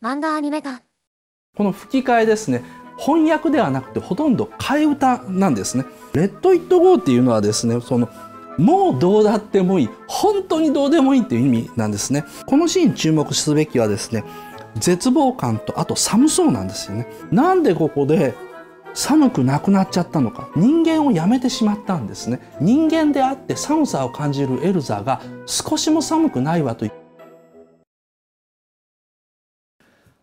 漫画アニメ化。この吹き替えですね、翻訳ではなくてほとんど替え歌なんですね。Let It Go っていうのはですね、そのもうどうだってもいい、本当にどうでもいいっていう意味なんですね。このシーン注目すべきはですね、絶望感とあと寒そうなんですよね。なんでここで寒くなくなっちゃったのか、人間をやめてしまったんですね。人間であって寒さを感じるエルザが少しも寒くないわと言って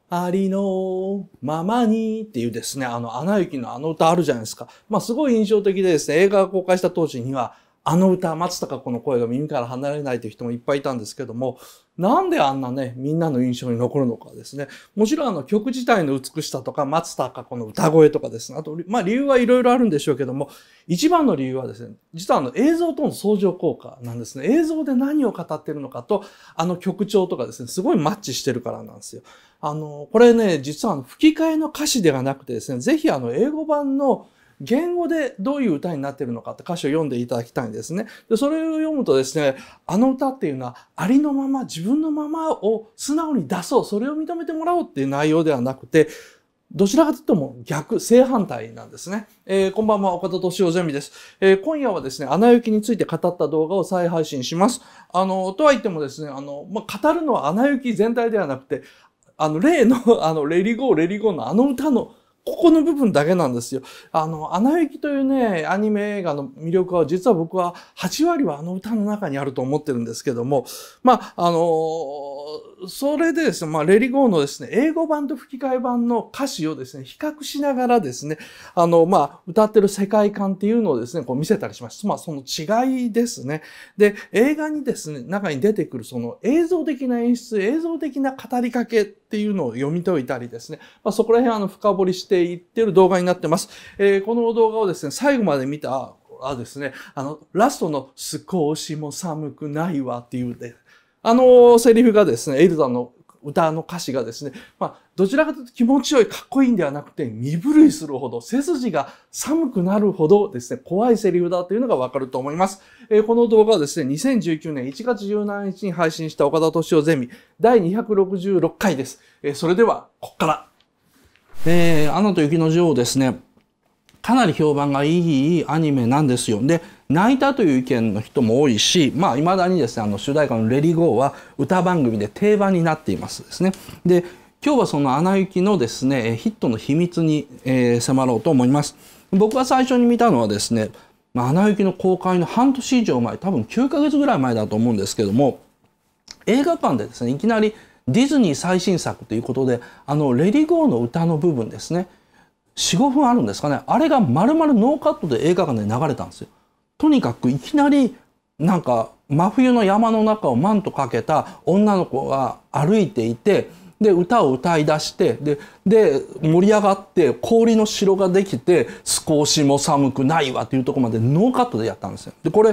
ありのままにっていうですね、アナ雪のあの歌あるじゃないですか。すごい印象的でですね、映画が公開した当時には、あの歌、松たか子の声が耳から離れないという人もいっぱいいたんですけども、なんであんなね、みんなの印象に残るのかですね。もちろん曲自体の美しさとか、松たか子の歌声とかですね。あと、理由はいろいろあるんでしょうけども、一番の理由はですね、実は映像との相乗効果なんですね。映像で何を語ってるのかと、曲調とかですね、すごいマッチしてるからなんですよ。これね、実は吹き替えの歌詞ではなくてですね、ぜひ英語版の言語でどういう歌になってるのかって歌詞を読んでいただきたいんですね。で、それを読むとですね、あの歌っていうのはありのまま、自分のままを素直に出そう、それを認めてもらおうっていう内容ではなくて、どちらかというとも逆、正反対なんですね。こんばんは、岡田敏夫ゼミです。今夜はですね、アナ雪について語った動画を再配信します。とは言ってもですね、語るのはアナ雪全体ではなくて、例の、レリゴー、レリゴーのあの歌のここの部分だけなんですよ。アナ雪というね、アニメ映画の魅力は、実は僕は8割はあの歌の中にあると思ってるんですけども、それでですね、レリゴーのですね、英語版と吹き替え版の歌詞をですね、比較しながらですね、歌ってる世界観っていうのをですね、こう見せたりしました。その違いですね。で、映画にですね、中に出てくるその映像的な演出、映像的な語りかけ、っていうのを読み解いたりですね。そこら辺深掘りしていってる動画になってます。この動画をですね、最後まで見たらですね、ラストの少しも寒くないわっていうね、セリフがですね、エルザの歌の歌詞がですね、どちらかというと気持ちよい、かっこいいんではなくて、身震いするほど、背筋が寒くなるほどですね、怖いセリフだというのがわかると思います。この動画はですね、2019年1月17日に配信した岡田敏夫ゼミ、第266回です。それでは、ここから。アナと雪の女王ですね、かなり評判がいいアニメなんですよ。で、泣いたという意見の人も多いし、未だにですね、主題歌のレリゴーは歌番組で定番になっていますですね。で、今日はそのアナ雪のですね、ヒットの秘密に、迫ろうと思います。僕が最初に見たのはですね、アナ雪の公開の半年以上前、多分9ヶ月ぐらい前だと思うんですけども、映画館でですね、いきなりディズニー最新作ということで、レリゴーの歌の部分ですね、4、5分あるんですかね。あれが丸々ノーカットで映画館で流れたんですよ。とにかくいきなりなんか真冬の山の中をマントかけた女の子が歩いていて、で、歌を歌い出して、で、盛り上がって氷の城ができて少しも寒くないわっていうところまでノーカットでやったんですよ。で、こ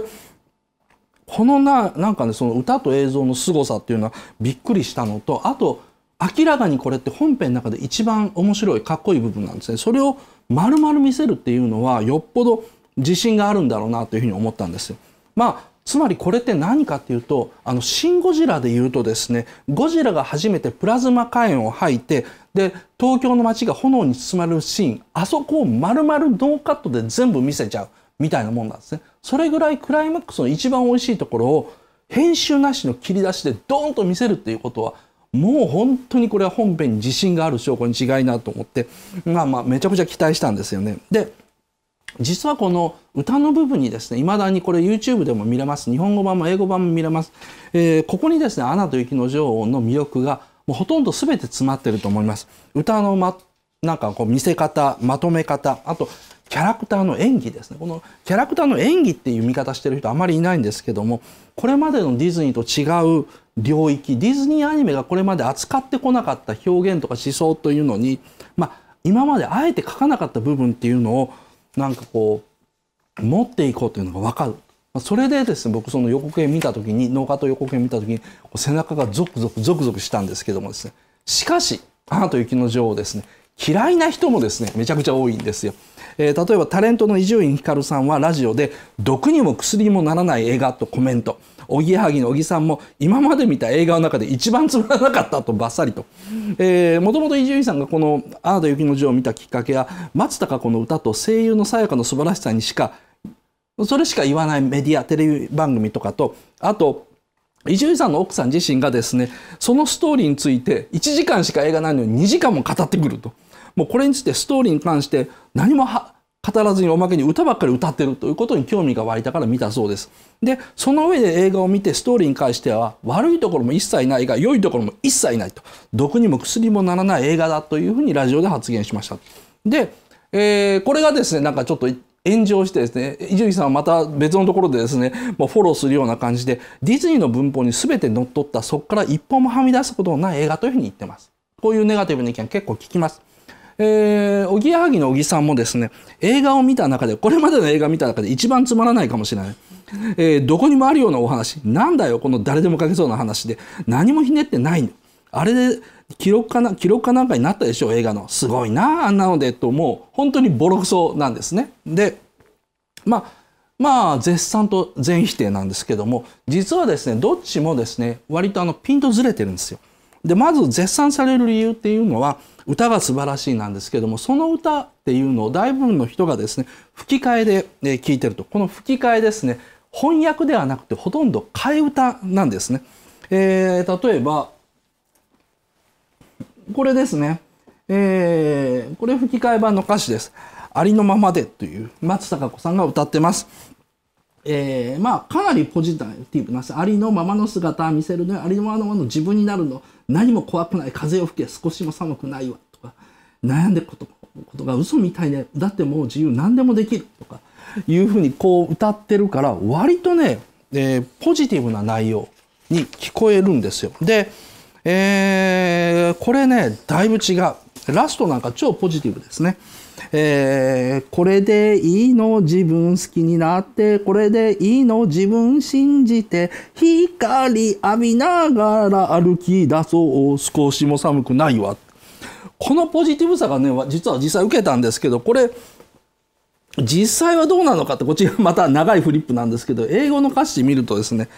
のその歌と映像の凄さっていうのはびっくりしたのと、あと、明らかにこれって本編の中で一番面白いかっこいい部分なんですね。それを丸々見せるっていうのはよっぽど自信があるんだろうなというふうに思ったんですよ。つまりこれって何かっていうと、シン・ゴジラで言うとですね、ゴジラが初めてプラズマ火炎を吐いて、で、東京の街が炎に包まれるシーン、あそこを丸々ノーカットで全部見せちゃうみたいなもんなんですね。それぐらいクライマックスの一番美味しいところを編集なしの切り出しでドーンと見せるっていうことは、もう本当にこれは本編に自信がある証拠に違いなと思って、めちゃくちゃ期待したんですよね。で、実はこの歌の部分にですね、未だにこれ YouTube でも見れます。日本語版も英語版も見れます。ここにですね、アナと雪の女王の魅力がもうほとんど全て詰まってると思います。歌のなんかこう見せ方、まとめ方、あとキャラクターの演技ですね。このキャラクターの演技っていう見方してる人あまりいないんですけども、これまでのディズニーと違う領域、ディズニーアニメがこれまで扱ってこなかった表現とか思想というのに、今まであえて書かなかった部分っていうのを、持っていこうというのがわかる。それでですね、僕その予告編見たときに、ノーカット予告編見たときに、背中がゾクゾクしたんですけどもですね。しかし、アナと雪の女王ですね、嫌いな人もですねめちゃくちゃ多いんですよ。例えばタレントの伊集院光さんはラジオで「毒にも薬にもならない映画」とコメント。おぎやはぎの小木さんも今まで見た映画の中で一番つまらなかったとばっさりと。もともと伊集院さんがこの「アナと雪の女王」を見たきっかけは松たか子の歌と声優のさやかの素晴らしさにしかそれしか言わないメディアテレビ番組とかと、あと伊集院さんの奥さん自身がですねそのストーリーについて1時間しか映画ないのに2時間も語ってくると。もうこれについてストーリーに関して何も語らずにおまけに歌ばっかり歌ってるということに興味が湧いたから見たそうです。でその上で映画を見てストーリーに関しては悪いところも一切ないが良いところも一切ないと、毒にも薬にもならない映画だというふうにラジオで発言しました。で、これがですねなんかちょっと炎上してですね、伊集院さんはまた別のところでですねもうフォローするような感じでディズニーの文法に全てのっとった、そこから一歩もはみ出すことのない映画というふうに言ってます。こういうネガティブな意見結構聞きます。おぎやはぎの小木さんもですね映画を見た中でこれまでの映画を見た中で一番つまらないかもしれない、どこにもあるようなお話なんだよこの誰でも書けそうな話で何もひねってないの、あれで記録かなんかになったでしょ映画の、すごいなあんなのでと、もう本当にボロクソなんですね。でまあ絶賛と全否定なんですけども、実はですねどっちもですね割とピンとずれてるんですよ。でまず絶賛される理由っていうのは歌が素晴らしいなんですけども、その歌っていうのを大部分の人がですね吹き替えで聞いてると。この吹き替えですね翻訳ではなくてほとんど替え歌なんですね。例えばこれですね、これ吹き替え版の歌詞です。ありのままでという松たか子さんが歌ってます。まあかなりポジティブなありのままの姿を見せるのよ、ありのままの自分になるの、何も怖くない、風を吹け、少しも寒くないわとか、悩んでることが嘘みたいで、だってもう自由、何でもできるとかいうふうにこう歌ってるから割とね、ポジティブな内容に聞こえるんですよ。で、これねだいぶ違う。ラストなんか超ポジティブですね。これでいいの自分好きになって、これでいいの自分信じて、光浴びながら歩き出そう、少しも寒くないわ。このポジティブさがね実は実際受けたんですけど、これ実際はどうなのかって、こっちまた長いフリップなんですけど英語の歌詞見るとですね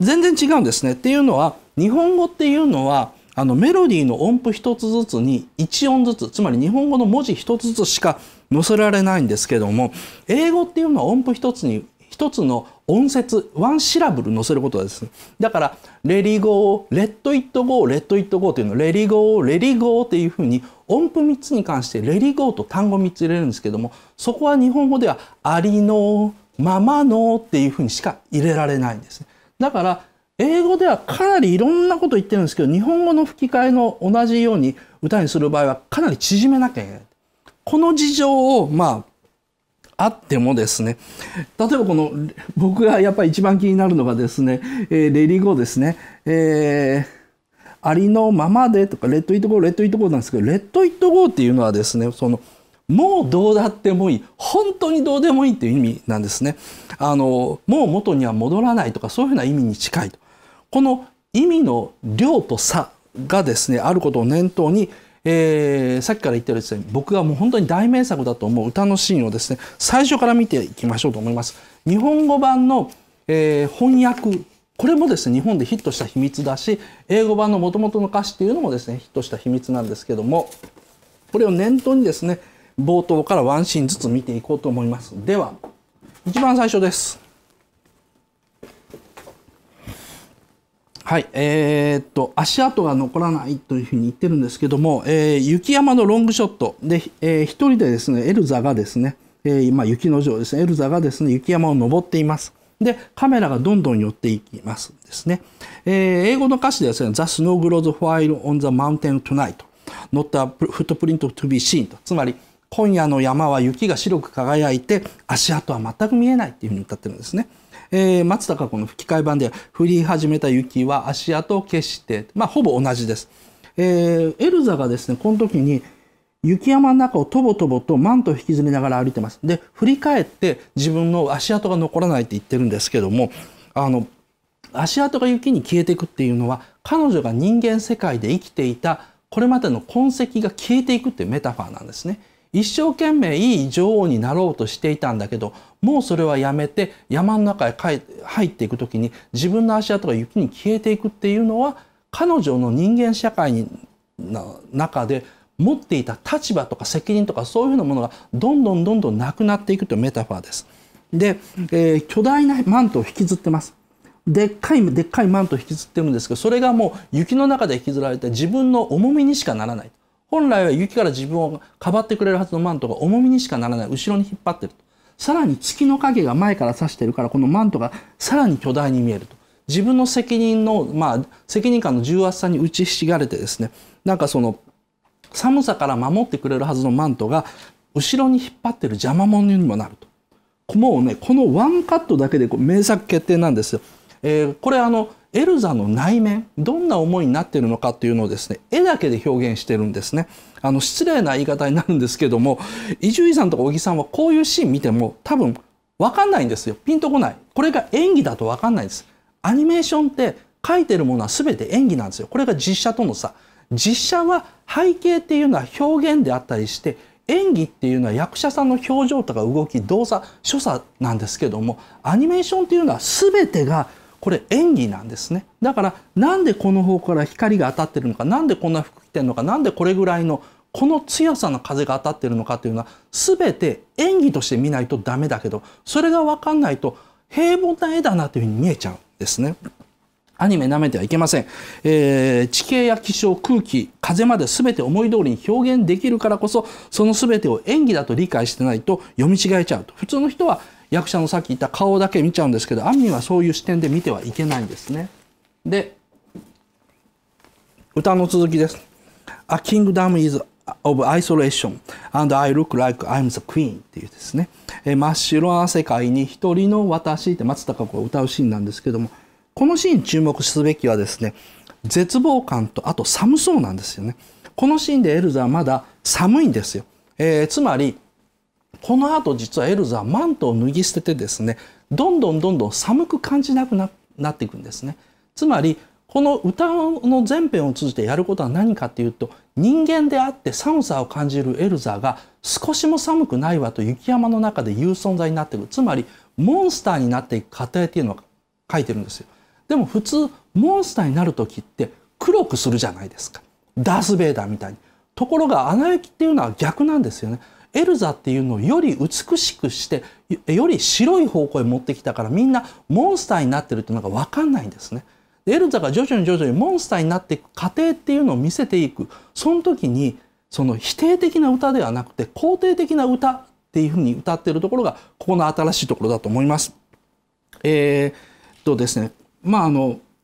全然違うんですね。っていうのは日本語っていうのはメロディーの音符一つずつに1音ずつ、つまり日本語の文字一つずつしか載せられないんですけども、英語っていうのは音符一つに一つの音節ワンシラブル載せることです、ね、だから「レリゴー」「レッド・イット・ゴー」「レッド・イット・ゴー」っていうの「レリゴー」「レリゴー」っていうふうに音符3つに関して「レリゴー」と単語3つ入れるんですけども、そこは日本語では「ありの」「ままの」っていうふうにしか入れられないんですね。だから英語ではかなりいろんなこと言ってるんですけど、日本語の吹き替えの同じように歌にする場合はかなり縮めなきゃいけない。この事情をまああってもですね、例えばこの僕がやっぱり一番気になるのがですね「レリゴー」ですね、ありのままで」とか「レッド・イット・ゴー」「レッド・イット・ゴー」なんですけど「レッド・イット・ゴー」っていうのはですねもうどうだってもいい、本当にどうでもいいっていう意味なんですね。もう元には戻らないとかそういうふうな意味に近いと。この意味の量と差がですねあることを念頭に、さっきから言ってるですね僕がもう本当に大名作だと思う歌のシーンをですね最初から見ていきましょうと思います。日本語版の、翻訳、これもですね日本でヒットした秘密だし、英語版の元々の歌詞っていうのもですねヒットした秘密なんですけども、これを念頭にですね冒頭からワンシーンずつ見ていこうと思います。では一番最初です。はい、足跡が残らないというふうに言ってるんですけども、雪山のロングショットで、一人でですねエルザがですね、今雪の女王ですねエルザがですね雪山を登っています。でカメラがどんどん寄っていきますですね、英語の歌詞でですね「The snow grows while on the mountain tonight not a footprint to be seen」と、つまり「今夜の山は雪が白く輝いて足跡は全く見えない」っていうふうに歌ってるんですね。松たか子の吹き替え版では「降り始めた雪は足跡を消して」まあほぼ同じです。エルザがですねこの時に雪山の中をとぼとぼとマントを引きずりながら歩いてます。で振り返って自分の足跡が残らないって言ってるんですけども、足跡が雪に消えていくっていうのは彼女が人間世界で生きていたこれまでの痕跡が消えていくっていうメタファーなんですね。一生懸命いい女王になろうとしていたんだけど、もうそれはやめて山の中へ入っていく時に自分の足跡が雪に消えていくっていうのは、彼女の人間社会の中で持っていた立場とか責任とかそういうふうなものがどんどんなくなっていくというメタファーです。で、巨大なマントを引きずってます。でっかいマントを引きずってるんですけど、それがもう雪の中で引きずられて自分の重みにしかならない。本来は雪から自分をかばってくれるはずのマントが重みにしかならない。後ろに引っ張ってると。さらに月の影が前から差してるから、このマントがさらに巨大に見えると。自分の責任感の重圧さに打ちひしがれてですね、なんかその寒さから守ってくれるはずのマントが後ろに引っ張ってる邪魔者にもなると。もうね、このワンカットだけで名作決定なんですよ。これエルザの内面、どんな思いになっているのかというのをですね、絵だけで表現してるんですね。失礼な言い方になるんですけども、伊集院さんとか小木さんはこういうシーン見ても多分分かんないんですよ。ピンとこない。これが演技だと分かんないんです。アニメーションって描いてるものは全て演技なんですよ。これが実写との差。実写は背景っていうのは表現であったりして、演技っていうのは役者さんの表情とか動き、動作、所作なんですけども、アニメーションっていうのは全てがこれ演技なんですね。だからなんでこの方から光が当たってるのか、なんでこんな服着てるのか、なんでこれぐらいのこの強さの風が当たってるのかっていうのは全て演技として見ないとダメだけど、それが分かんないと平凡な絵だなというふうに見えちゃうんですね。アニメなめてはいけません。地形や気象、空気、風まで全て思い通りに表現できるからこそ、その全てを演技だと理解してないと読み違えちゃうと。普通の人は役者のさっき言った顔だけ見ちゃうんですけど、アニメはそういう視点で見てはいけないんですね。で、歌の続きです。A kingdom is of isolation and I look like I'm the queen っていうですね。真っ白な世界に一人の私って松たか子が歌うシーンなんですけども、このシーン注目すべきはですね、絶望感とあと寒そうなんですよね。このシーンでエルザはまだ寒いんですよ。つまりこの後実はエルザはマントを脱ぎ捨ててですね、どんどん寒く感じなくなっていくんですね。つまりこの歌の全編を通じてやることは何かっていうと、人間であって寒さを感じるエルザが少しも寒くないわと雪山の中で言う存在になっていく。つまりモンスターになっていく過程っていうのを書いてるんですよ。でも普通モンスターになる時って黒くするじゃないですか。ダース・ベイダーみたいに。ところが「アナ雪」っていうのは逆なんですよね。エルザっていうのをより美しくしてより白い方向へ持ってきたから、みんなモンスターになってるっていうのが分かんないんですね。でエルザが徐々にモンスターになっていく過程っていうのを見せていく。その時にその否定的な歌ではなくて肯定的な歌っていうふうに歌ってるところがここの新しいところだと思います。ですね、まあ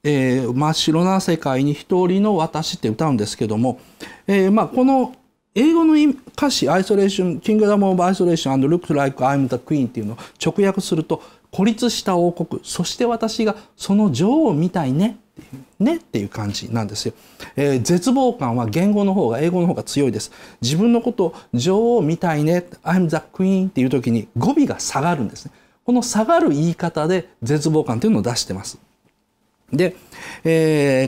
真っ白な世界に一人の私って歌うんですけども、この英語の歌詞「Isolation Kingdom of Isolation and Look Like I'm the Queen」っていうのを直訳すると「孤立した王国、そして私がその女王みたいね」っていう感じなんですよ。絶望感は英語の方が強いです。自分のことを女王みたいね「I'm the Queen」っていう時に語尾が下がるんですね。この下がる言い方で絶望感というのを出してます。で、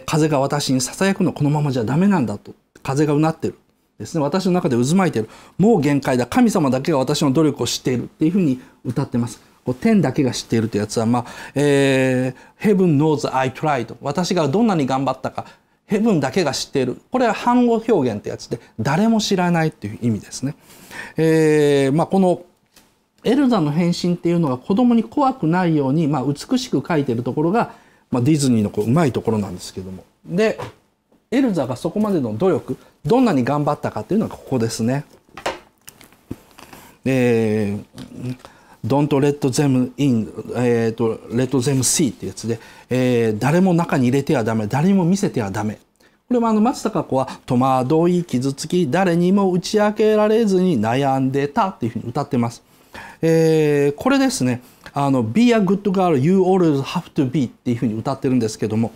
風が私に囁くの、このままじゃダメなんだと。風がうなってるですね。私の中で渦巻いてる。もう限界だ。神様だけが私の努力を知っているっていうふうに歌ってます。こう天だけが知っているというやつは、Heaven knows I tried。私がどんなに頑張ったか、Heaven だけが知っている。これは反語表現ってやつで、誰も知らないっていう意味ですね。このエルザの変身っていうのが子供に怖くないように、美しく描いてるところが、ディズニーのうまいところなんですけども。でエルザがそこまでの努力、どんなに頑張ったかっていうのがここですね。Don't let them in, let them see ってやつで、誰も中に入れてはダメ、誰にも見せてはダメ。これは松たか子は戸惑い、傷つき、誰にも打ち明けられずに悩んでたっていうふうに歌ってます。これですね「Be a good girl you always have to be」っていうふうに歌ってるんですけども、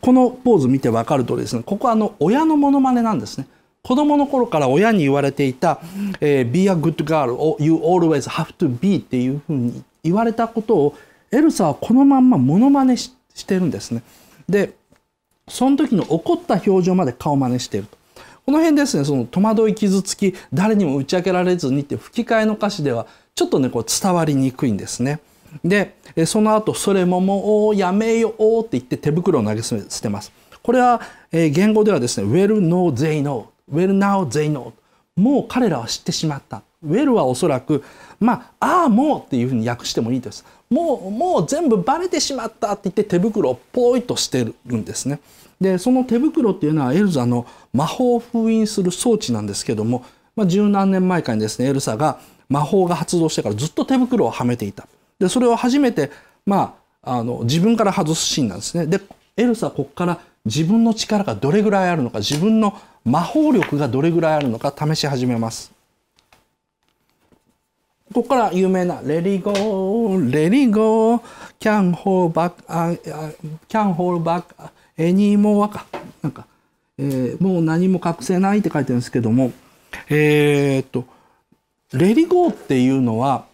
このポーズ見て分かる通りですね、ここは親のモノマネなんですね。子供の頃から親に言われていた「Be a good girl you always have to be」っていうふうに言われたことをエルサはこのまんまモノマネしてるんですね。でその時の怒った表情まで顔真似してると。この辺ですね、その戸惑い、傷つき、誰にも打ち明けられずにって吹き替えの歌詞ではちょっとねこう伝わりにくいんですね。でその後それももうやめようって言って手袋を投げ捨てます。これは言語ではですね「Well know they know」「Well now they know」もう彼らは知ってしまった。Wellはおそらくまあ「ああもう」っていうふうに訳してもいいです。もう全部バレてしまったって言って手袋をポイとしてるんですね。でその手袋っていうのはエルザの魔法を封印する装置なんですけども、十何年前かにですねエルサが魔法が発動してからずっと手袋をはめていた。でそれを初めて、自分から外すシーンなんですね。でエルサはここから自分の力がどれぐらいあるのか、自分の魔法力がどれぐらいあるのか試し始めます。ここから有名な「Let it go, let it go, can't hold back, can't hold back anymore」かなんか、もう何も隠せないって書いてるんですけども、「Let it go」っていうのは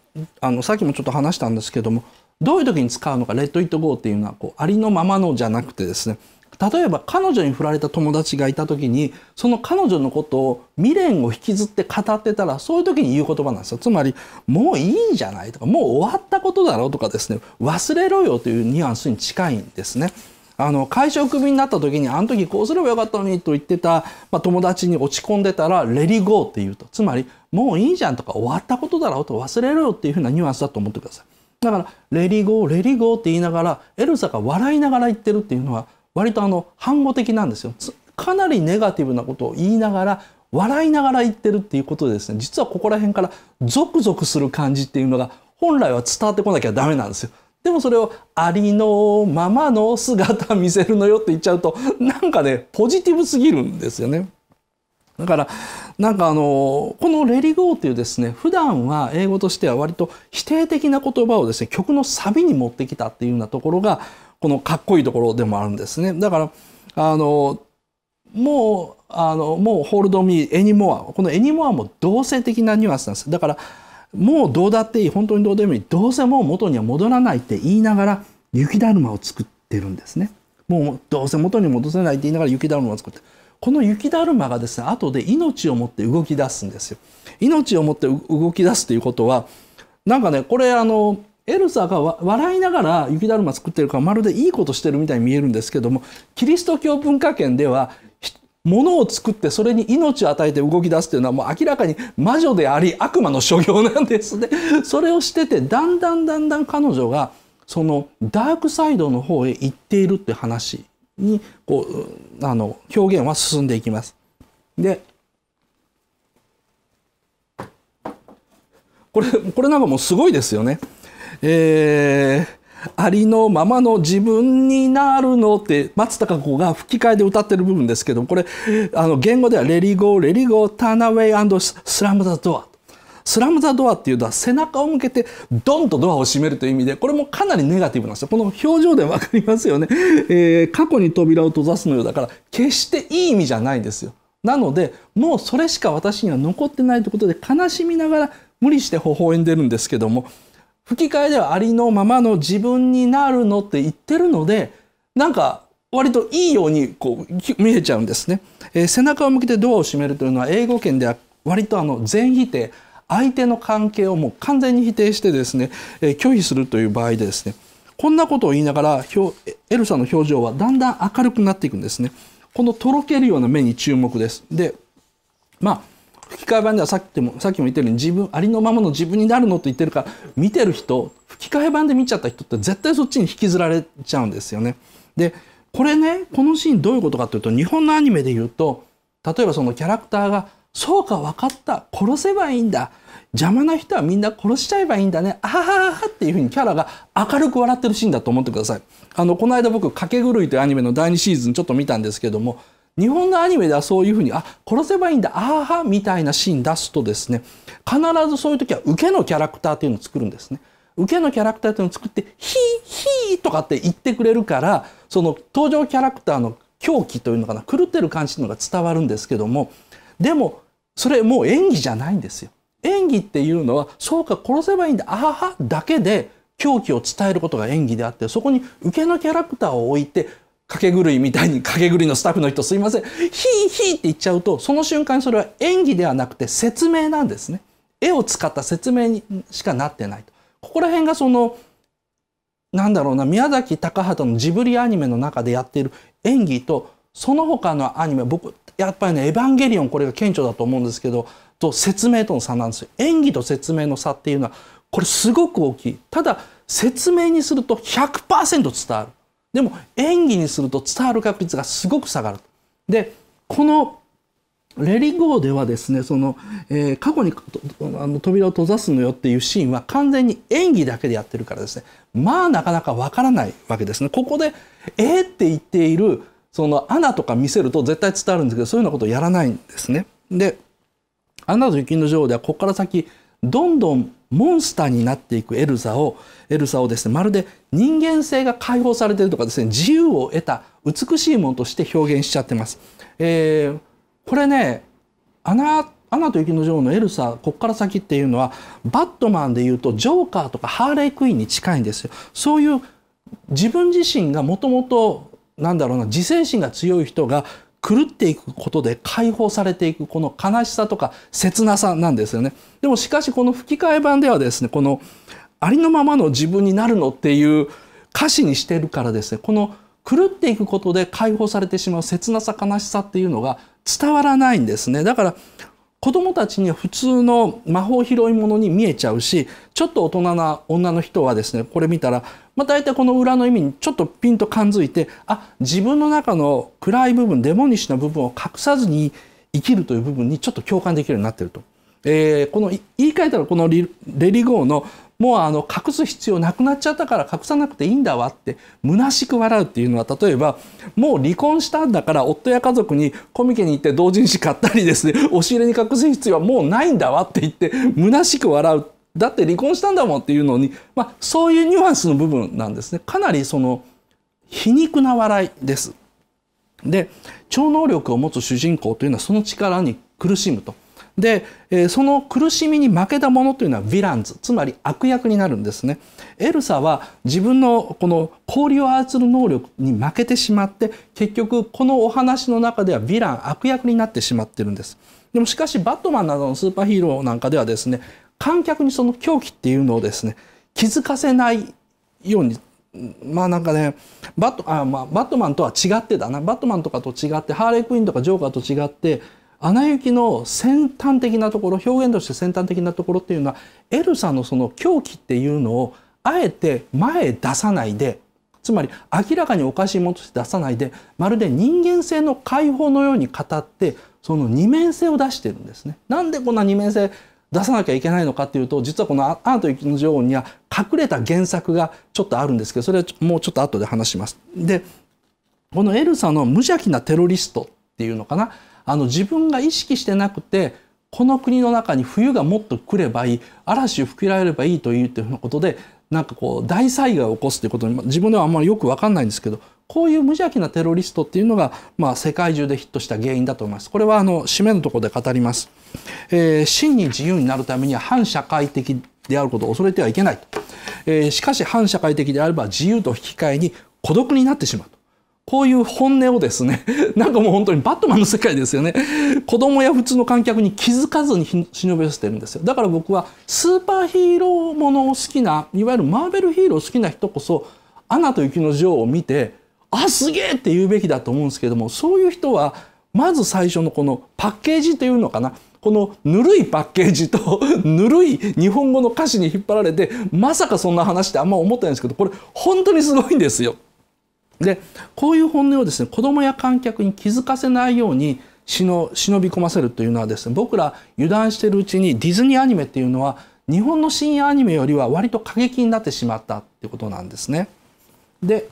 さっきもちょっと話したんですけども、どういう時に使うのか「Let it go」っていうのはこうありのままのじゃなくてですね、例えば彼女に振られた友達がいた時にその彼女のことを未練を引きずって語ってたら、そういう時に言う言葉なんですよ。つまり「もういいんじゃない」とか「もう終わったことだろ」とかですね「忘れろよ」というニュアンスに近いんですね。会社をクビになった時に「あの時こうすればよかったのに」と言ってた、友達に落ち込んでたら「レディゴー」って言うと、つまり「もういいじゃん」とか「終わったことだろ」とか「忘れろよ」っていうふうなニュアンスだと思ってください。だから「レディゴーレディゴー」って言いながらエルサが笑いながら言ってるっていうのは割と反語的なんですよ。かなりネガティブなことを言いながら笑いながら言ってるっていうことでですね、実はここら辺からゾクゾクする感じっていうのが本来は伝わってこなきゃダメなんですよ。でもそれをありのままの姿見せるのよって言っちゃうと、なんかねポジティブすぎるんですよね。だからなんかこの「レリゴー」っていうですね、普段は英語としては割と否定的な言葉をですね曲のサビに持ってきたっていうようなところがこのかっこいいところでもあるんですね。だからもう「Hold Me Anymore」、この「Anymore」も動詞的なニュアンスなんです。だからもうどうだっていい、本当にどうでもいい、どうせもう元には戻らないって言いながら雪だるまを作ってるんですね。もうどうせ元に戻せないって言いながら雪だるまを作ってる。この雪だるまがですね後で命を持って動き出すんですよ。命を持って動き出すということはなんかね、これエルサが笑いながら雪だるま作ってるからまるでいいことしてるみたいに見えるんですけども、キリスト教文化圏では物を作ってそれに命を与えて動き出すというのはもう明らかに魔女であり悪魔の所業なんですね。それをしててだんだん彼女がそのダークサイドの方へ行っているって話にこう表現は進んでいきます。でこれなんかもうすごいですよね。ありのままの自分になるのって松たか子が吹き替えで歌ってる部分ですけども、これ言語では「レディゴーレディゴーターンアウェイ&スラム・ザ・ドア」「スラム・ザ・ドア」っていうのは背中を向けてドンとドアを閉めるという意味で、これもかなりネガティブなんですよ。この表情で分かりますよね。過去に扉を閉ざすのようだから決していい意味じゃないんですよ。なのでもうそれしか私には残ってないということで悲しみながら無理して微笑んでるんですけども。吹き替えではありのままの自分になるのって言ってるので、なんか割といいようにこう見えちゃうんですね。背中を向けてドアを閉めるというのは英語圏では割と全否定、相手の関係をもう完全に否定してですね、拒否するという場合でですね、こんなことを言いながらエルサの表情はだんだん明るくなっていくんですね。このとろけるような目に注目です。で吹き替え版ではさっきも言ったように自分ありのままの自分になるのと言ってるから、見てる人吹き替え版で見ちゃった人って絶対そっちに引きずられちゃうんですよね。でこれね、このシーンどういうことかというと、日本のアニメで言うと例えばそのキャラクターが「そうか分かった殺せばいいんだ邪魔な人はみんな殺しちゃえばいいんだねあははは」っていうふうにキャラが明るく笑ってるシーンだと思ってください。この間僕「かけ狂い」というアニメの第2シーズンちょっと見たんですけども、日本のアニメではそういうふうに「あ殺せばいいんだあーは」みたいなシーン出すとですね、必ずそういう時は受けのキャラクターっていうのを作るんですね。受けのキャラクターっていうのを作って「ヒーヒー」とかって言ってくれるから、その登場キャラクターの狂気というのかな、狂ってる感じというのが伝わるんですけども、でもそれもう演技じゃないんですよ。演技っていうのは「そうか殺せばいいんだあーは」だけで狂気を伝えることが演技であって、そこに受けのキャラクターを置いて掛け狂いみたいに掛け狂いのスタッフの人すいません、ヒーヒーって言っちゃうと、その瞬間にそれは演技ではなくて説明なんですね。絵を使った説明にしかなってないと。ここら辺がそのなんだろうな、宮崎高畑のジブリアニメの中でやっている演技とその他のアニメ、僕やっぱりね「エヴァンゲリオン」これが顕著だと思うんですけど、と説明との差なんですよ。演技と説明の差っていうのはこれすごく大きい。ただ説明にすると 100% 伝わる。でも演技にすると伝わる確率がすごく下がる。でこの「レリゴー」ではですね、その、過去に扉を閉ざすのよっていうシーンは完全に演技だけでやってるからですね、まあなかなかわからないわけですね。ここで「えっ?」って言っているその穴とか見せると絶対伝わるんですけど、そういうようなことをやらないんですね。で「アナと雪の女王」ではここから先どんどんモンスターになっていくエルサをですね、まるで人間性が解放されているとかですね、自由を得た美しいものとして表現しちゃってます。これね、アナと雪の女王のエルサ、こっから先っていうのはバットマンでいうとジョーカーとかハーレークイーンに近いんですよ。そういう自分自身がもともとなんだろうな、自制心が強い人が狂っていくことで解放されていくこの悲しさとか切なさなんですよね。でもしかしこの吹き替え版ではですね、このありのままの自分になるのっていう歌詞にしてるからですね、この狂っていくことで解放されてしまう切なさ悲しさっていうのが伝わらないんですね。だから子供たちには普通の魔法拾い物に見えちゃうし、ちょっと大人な女の人はですね、これ見たらまあ、大体この裏の意味にちょっとピンと感づいて、あ、自分の中の暗い部分、デモニッシュな部分を隠さずに生きるという部分にちょっと共感できるようになっていると。この言い換えたらこのレリゴーのもう隠す必要なくなっちゃったから隠さなくていいんだわって虚しく笑うっていうのは、例えばもう離婚したんだから夫や家族にコミケに行って同人誌買ったりですね、押し入れに隠す必要はもうないんだわって言って虚しく笑う。だって離婚したんだもんっていうのに、まあ、そういうニュアンスの部分なんですね。かなりその皮肉な笑いです。で、超能力を持つ主人公というのはその力に苦しむと。で、その苦しみに負けたものというのはヴィランズ、つまり悪役になるんですね。エルサは自分のこの氷を操る能力に負けてしまって、結局このお話の中ではヴィラン、悪役になってしまってるんです。でもしかしバットマンなどのスーパーヒーローなんかではですね、観客にその狂気っていうのをですね、気づかせないように、まあなんかね、バットマンとは違ってだな、バットマンとかと違って、ハーレークイーンとかジョーカーと違って、アナ雪の先端的なところ、表現として先端的なところっていうのは、エルサのその狂気っていうのをあえて前へ出さないで、つまり明らかにおかしいものとして出さないで、まるで人間性の解放のように語って、その二面性を出してるんですね。なんでこんな二面性出さなきゃいけないのかっていうと、実はこの「アナと雪の女王」には隠れた原作がちょっとあるんですけど、それはもうちょっと後で話します。でこのエルサの無邪気なテロリストっていうのかな、自分が意識してなくて、この国の中に冬がもっと来ればいい、嵐を吹きられればいいということで、なんかこう大災害を起こすということに自分ではあんまりよく分かんないんですけど、こういう無邪気なテロリストっていうのが、まあ、世界中でヒットした原因だと思います。これは締めのところで語ります。真に自由になるためには反社会的であることを恐れてはいけないと。しかし反社会的であれば自由と引き換えに孤独になってしまうと。こういう本音をですね、なんかもう本当にバットマンの世界ですよね。子供や普通の観客に気づかずに忍び寄せてるんですよ。だから僕はスーパーヒーローものを好きな、いわゆるマーベルヒーロー好きな人こそ、アナと雪の女王を見て、あ、すげえって言うべきだと思うんですけども、そういう人はまず最初のこのパッケージというのかな、このぬるいパッケージとぬるい日本語の歌詞に引っ張られて、まさかそんな話ってあんま思ってないんですけど、これ本当にすごいんですよ。でこういう本音をですね、子供や観客に気づかせないように忍び込ませるというのはですね、僕ら油断してるうちにディズニーアニメっていうのは日本の深夜アニメよりは割と過激になってしまったっていうことなんですね。で、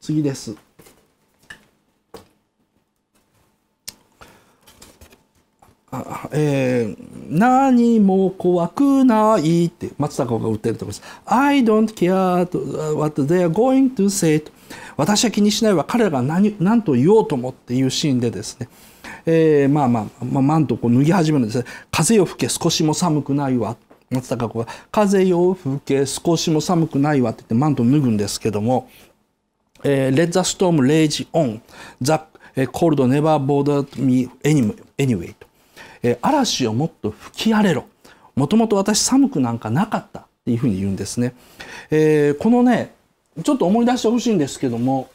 次です。何も怖くないって松坂が言ってるところです。I don't care what they are going to say. 私は気にしないわ。彼らが何と言おうともっていうシーンでですね。まあまあ、マントをこう脱ぎ始めるんですね。風よ吹け、少しも寒くないわ。松坂が風よ吹け、少しも寒くないわって言ってマントを脱ぐんですけども。Let the storm rage on. The cold never bothered me anyway. 嵐をもっと吹き荒れろ。もともと私寒くなんかなかったっていうふうに言うんですね。このね、ちょっと思い出してほしいんですけども、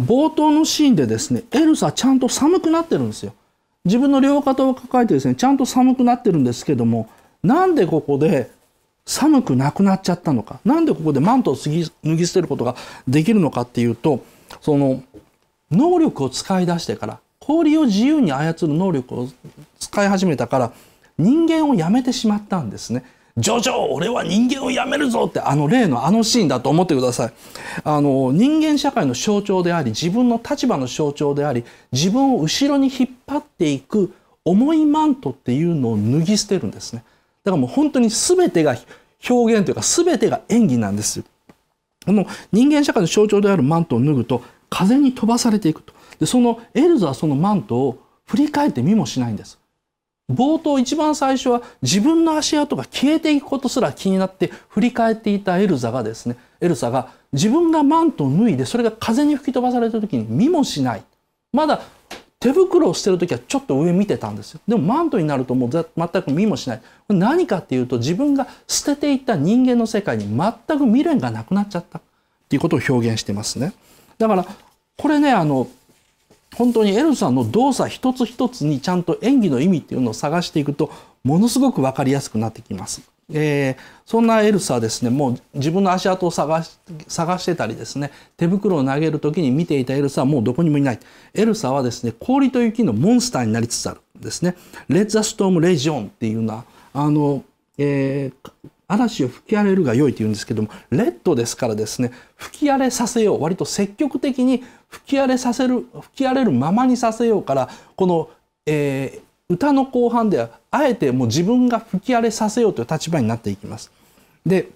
冒頭のシーンでですね、エルサちゃんと寒くなってるんですよ。自分の両肩を抱えてですね、ちゃんと寒くなってるんですけども、なんでここで寒くなくなっちゃったのか、なんでここでマントを脱ぎ捨てることができるのかっていうと、その能力を使い出してから、氷を自由に操る能力を使い始めたから、人間をやめてしまったんですね。ジョジョ、俺は人間をやめるぞって、あの例のあのシーンだと思ってください。人間社会の象徴であり、自分の立場の象徴であり、自分を後ろに引っ張っていく重いマントっていうのを脱ぎ捨てるんですね。だからもう本当に全てが表現というか、全てが演技なんですよ。この人間社会の象徴であるマントを脱ぐと風に飛ばされていくと。で、そのエルザはそのマントを振り返って見もしないんです。冒頭一番最初は自分の足跡が消えていくことすら気になって振り返っていたエルサが自分がマントを脱いで、それが風に吹き飛ばされた時に見もしない。まだ手袋を捨てる時はちょっと上見てたんですよ。でもマントになるともう全く見もしない。何かっていうと、自分が捨てていった人間の世界に全く未練がなくなっちゃったっていうことを表現してますね。だからこれね、本当にエルサの動作一つ一つにちゃんと演技の意味っていうのを探していくと、ものすごく分かりやすくなってきます。そんなエルサはですね、もう自分の足跡を探してたりですね、手袋を投げる時に見ていたエルサはもうどこにもいない。エルサはですね、氷と雪のモンスターになりつつあるんですね。Let the storm rage on っていうのは、嵐を吹き荒れるが良いというんですけども、レッドですからですね、吹き荒れさせよう。割と積極的に吹き荒れるままにさせようから、この、歌の後半では、あえてもう自分が吹き荒れさせようという立場になっていきます。で、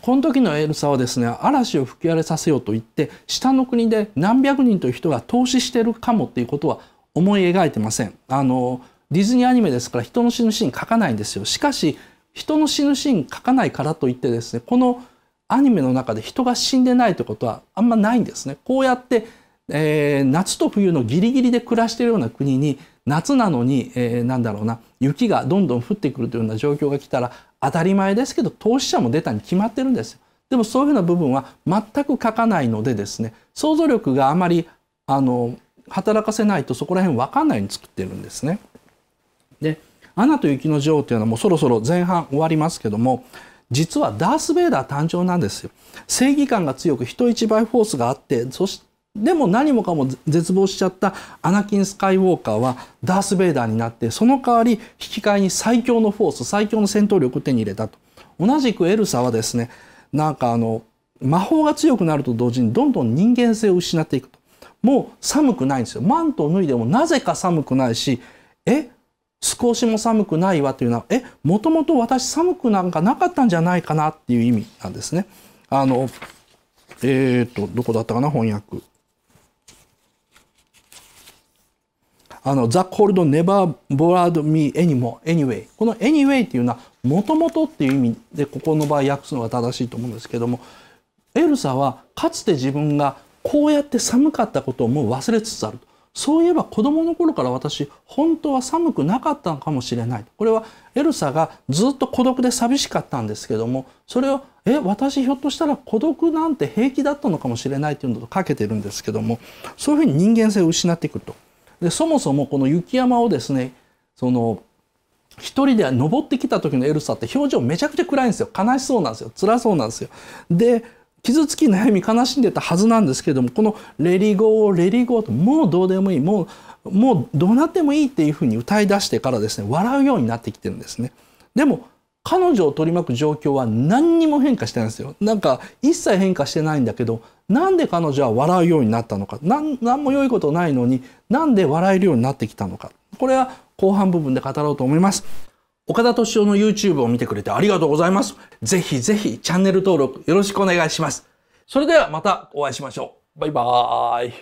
この時のエルサはですね、嵐を吹き荒れさせようと言って、下の国で何百人という人が凍死してるかもっていうことは思い描いてません。ディズニーアニメですから人の死ぬシーン描かないんですよ。しかし、人の死ぬシーン描かないからといってですね、このアニメの中で人が死んでないということはあんまないんですね。こうやって、夏と冬のギリギリで暮らしているような国に、夏なのに、雪がどんどん降ってくるというような状況が来たら、当たり前ですけど当事者も出たに決まってるんですよ。でもそういうふうな部分は全く描かないのでですね、想像力があまり働かせないとそこら辺分かんないように作ってるんですね。で、アナと雪の女王というのはもうそろそろ前半終わりますけども、実はダース・ベイダー誕生なんですよ。正義感が強く人一倍フォースがあって、でも何もかも絶望しちゃったアナキン・スカイウォーカーはダース・ベイダーになって、その代わり引き換えに最強のフォース、最強の戦闘力を手に入れたと。同じくエルサはですね、魔法が強くなると同時にどんどん人間性を失っていくと。もう寒くないんですよ。マントを脱いでもなぜか寒くないし、少しも寒くないわというのは、もともと私寒くなんかなかったんじゃないかなっていう意味なんですね。どこだったかな、翻訳。The cold never bothered me anyway。この anyway っていうのは、もともとっていう意味で、ここの場合訳すのが正しいと思うんですけども、エルサはかつて自分がこうやって寒かったことをもう忘れつつある。そういえば子供の頃から私本当は寒くなかったのかもしれない。これはエルサがずっと孤独で寂しかったんですけども、それを私ひょっとしたら孤独なんて平気だったのかもしれないというのとかけてるんですけども、そういうふうに人間性を失ってくると。で、そもそもこの雪山をですね、一人で登ってきた時のエルサって表情めちゃくちゃ暗いんですよ。悲しそうなんですよ。辛そうなんですよ。で、傷つき悩み悲しんでたはずなんですけども、このレリゴーレリゴーと、もうどうでもいい、もうどうなってもいいっていうふうに歌い出してからですね、笑うようになってきてるんですね。でも彼女を取り巻く状況は何にも変化してないんですよ。なんか一切変化してないんだけど、なんで彼女は笑うようになったのか、何も良いことないのになんで笑えるようになってきたのか、これは後半部分で語ろうと思います。岡田斗司夫の YouTube を見てくれてありがとうございます。ぜひぜひチャンネル登録よろしくお願いします。それではまたお会いしましょう。バイバーイ。